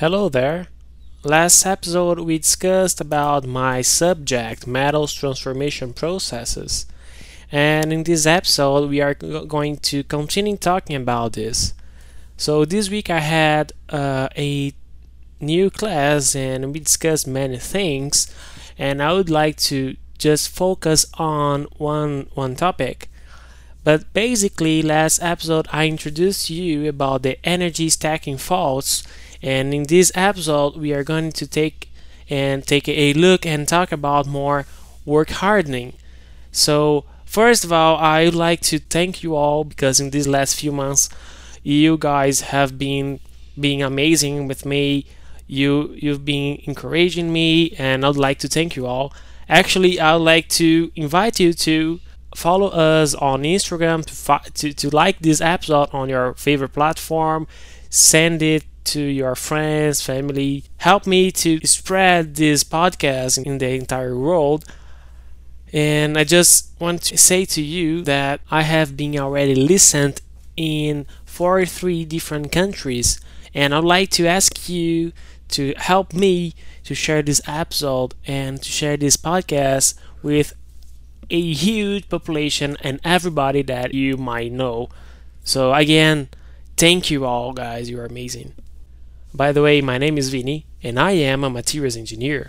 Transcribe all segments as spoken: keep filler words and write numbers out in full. Hello there! Last episode we discussed about my subject, metals transformation processes, and in this episode we are going to continue talking about this. So this week I had uh, a new class and we discussed many things, and I would like to just focus on one, one topic. But basically, last episode I introduced you about the energy stacking faults, and in this episode we are going to take and take a look and talk about more work hardening. So first of all, I would like to thank you all, because in these last few months you guys have been being amazing with me. You you've been encouraging me, and I'd like to thank you all. Actually, I'd like to invite you to follow us on Instagram, to, to, to like this episode on your favorite platform, send it to your friends, family. Help me to spread this podcast in the entire world. And I just want to say to you that I have been already listened in forty-three different countries, and I'd like to ask you to help me to share this episode and to share this podcast with a huge population and everybody that you might know. So again, thank you all, guys, you are amazing. By the way, my name is Vini and I am a materials engineer.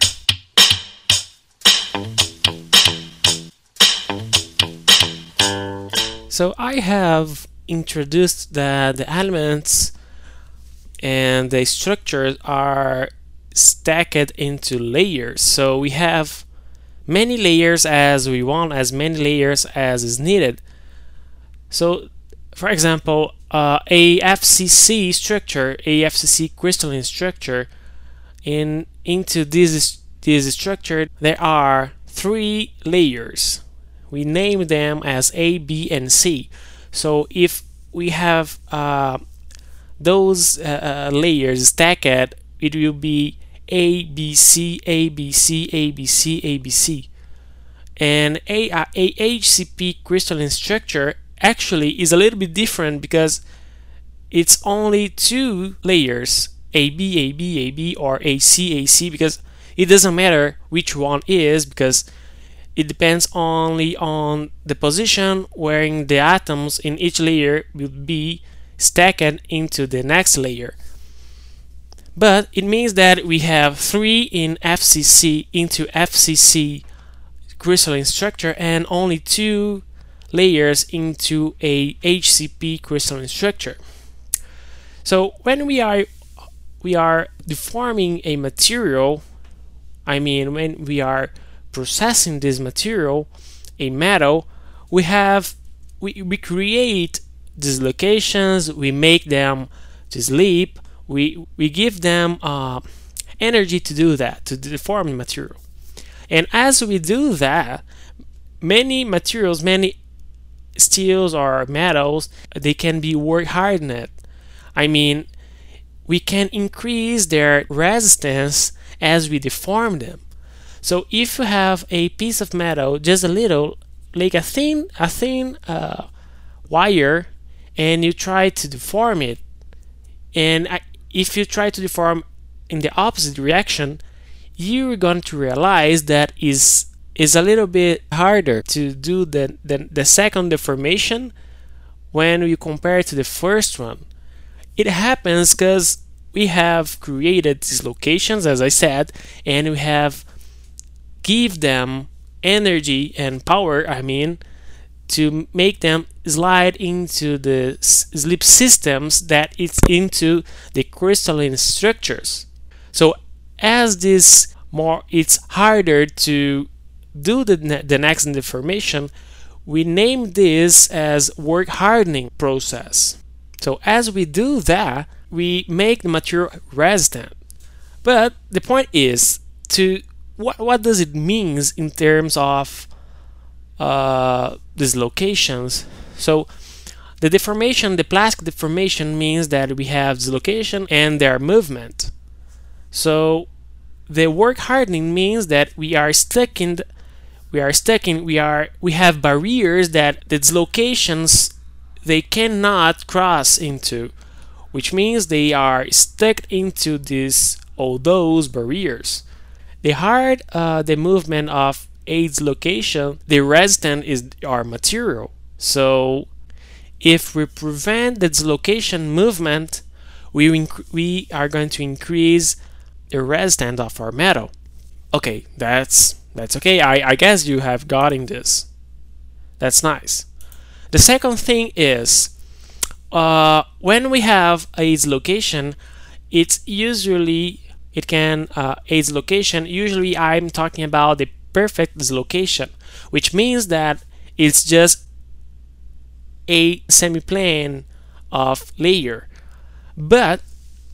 So I have introduced that the elements and the structures are stacked into layers, so we have many layers as we want, as many layers as is needed. So, for example, uh, a F C C structure, a F C C crystalline structure, in into this this structure there are three layers. We name them as A, B, and C. So if we have uh, those uh, layers stacked, it will be A, B, C, A, B, C, A, B, C, A, B, C. And a, a, a H C P crystalline structure actually is a little bit different, because it's only two layers, A, B, A, B, A, B, or A, C, A, C, because it doesn't matter which one is, because it depends only on the position wherein the atoms in each layer will be stacked into the next layer. But it means that we have three in F C C into F C C crystalline structure, and only two layers into a H C P crystalline structure. So when we are we are deforming a material, I mean when we are processing this material, a metal, we have we, we create dislocations, we make them to slip. We, we give them uh, energy to do that, to deform the material. And as we do that, many materials, many steels or metals, they can be work hardened. I mean, we can increase their resistance as we deform them. So if you have a piece of metal, just a little, like a thin, a thin uh, wire, and you try to deform it, and I, if you try to deform in the opposite direction, you're going to realize that is is a little bit harder to do the, the, the second deformation when you compare it to the first one. It happens because we have created dislocations, as I said, and we have give them energy and power, I mean, to make them slide into the slip systems that it's into the crystalline structures. So as this more, it's harder to do the, ne the next deformation, we name this as work hardening process. So as we do that, we make the material resistant. But the point is, to what, what does it mean in terms of uh, dislocations? So the deformation, the plastic deformation, means that we have dislocation and their movement. So the work hardening means that we are stuck in, we are stuck in, we are we have barriers that the dislocations they cannot cross into. which means they are stuck into these or those barriers. They hide uh, the movement of its location. The resistance is our material. So if we prevent the dislocation movement, we, we are going to increase the resistance of our metal. Okay, that's that's okay. I, I guess you have gotten this. That's nice. The second thing is uh, when we have a dislocation, it's usually it can uh, a dislocation. Usually, I'm talking about the perfect dislocation, which means that it's just a semiplane of layer. But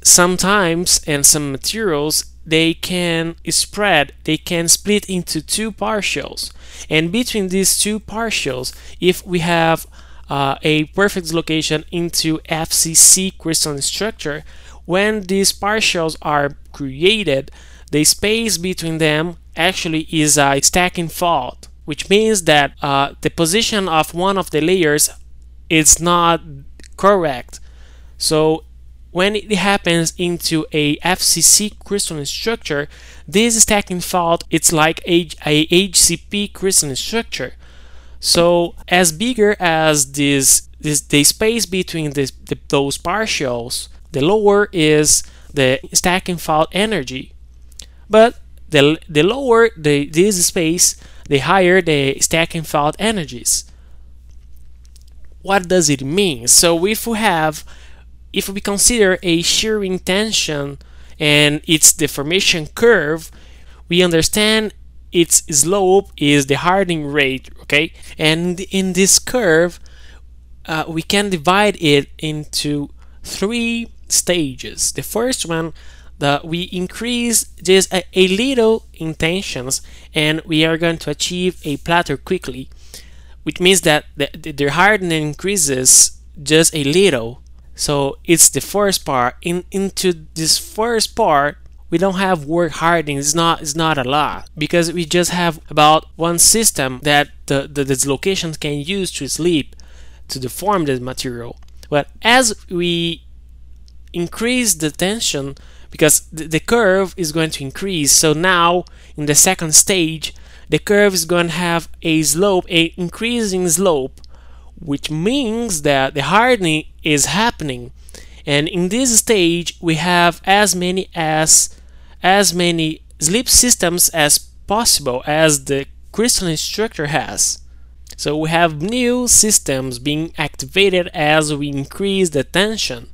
sometimes, and some materials, they can spread, they can split into two partials, and between these two partials, if we have uh, a perfect dislocation into F C C crystalline structure, when these partials are created, the space between them actually is a stacking fault, which means that uh, the position of one of the layers is not correct. So when it happens into a F C C crystalline structure, this stacking fault, it's like a, a H C P crystalline structure. So as bigger as this, this the space between this, the, those partials, the lower is the stacking fault energy. But the, the lower the, this space, the higher the stacking fault energies. What does it mean? So if we have If we consider a shearing tension and its deformation curve, we understand its slope is the hardening rate, okay? And in this curve, uh, we can divide it into three stages. The first one, that we increase just a, a little in tensions, and we are going to achieve a plateau quickly, which means that the, the, the hardening increases just a little. So it's the first part. In into this first part, we don't have work hardening. It's not it's not a lot, because we just have about one system that the the dislocations can use to slip to deform the material. But as we increase the tension, because the, the curve is going to increase, so now in the second stage, the curve is going to have a slope, a increasing slope, which means that the hardening is happening. And in this stage, we have as many as as many slip systems as possible as the crystalline structure has. So we have new systems being activated as we increase the tension.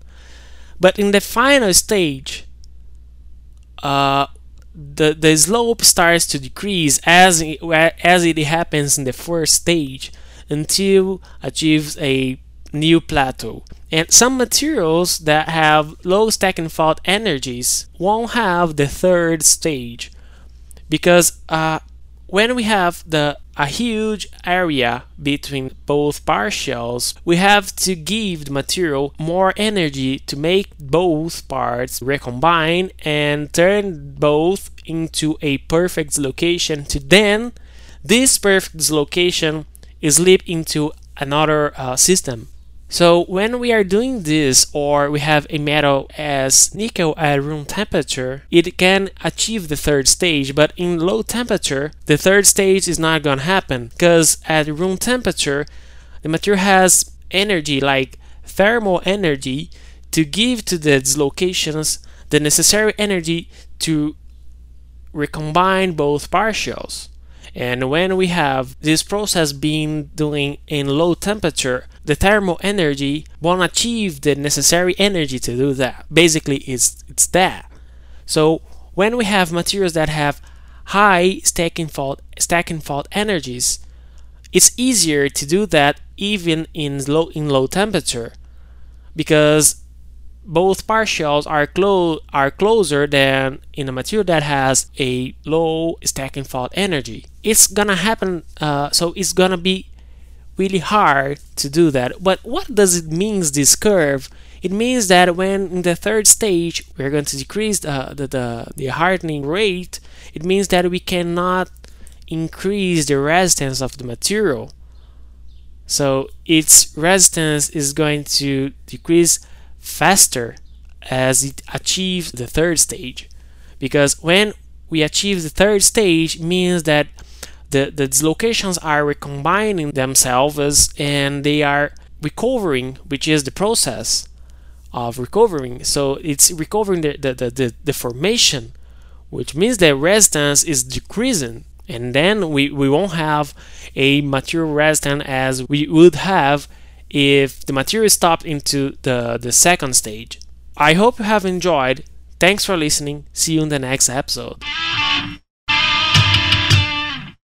But in the final stage, uh, the the slope starts to decrease as it, as it happens in the first stage, until achieves a new plateau. And some materials that have low stacking fault energies won't have the third stage, because uh, when we have the a huge area between both partials, we have to give the material more energy to make both parts recombine and turn both into a perfect dislocation. To then, this perfect dislocation is slip into another uh, system. So when we are doing this, or we have a metal as nickel at room temperature, it can achieve the third stage. But in low temperature, the third stage is not gonna happen, because at room temperature, the material has energy, like thermal energy, to give to the dislocations the necessary energy to recombine both partials. And when we have this process being doing in low temperature, the thermal energy won't achieve the necessary energy to do that. Basically, it's, it's that. So when we have materials that have high stacking fault, stacking fault energies, it's easier to do that even in low, in low temperature, because both partials are clo are closer than in a material that has a low stacking fault energy. It's gonna happen, uh, so it's gonna be really hard to do that. But what does it mean, this curve? It means that when in the third stage we're going to decrease uh, the, the, the hardening rate, it means that we cannot increase the resistance of the material. So its resistance is going to decrease faster as it achieves the third stage, because when we achieve the third stage means that the, the dislocations are recombining themselves and they are recovering, which is the process of recovering. So it's recovering the, the, the, the, the formation, which means the resistance is decreasing, and then we, we won't have a material resistance as we would have if the material stopped into the, the second stage. I hope you have enjoyed. Thanks for listening. See you in the next episode.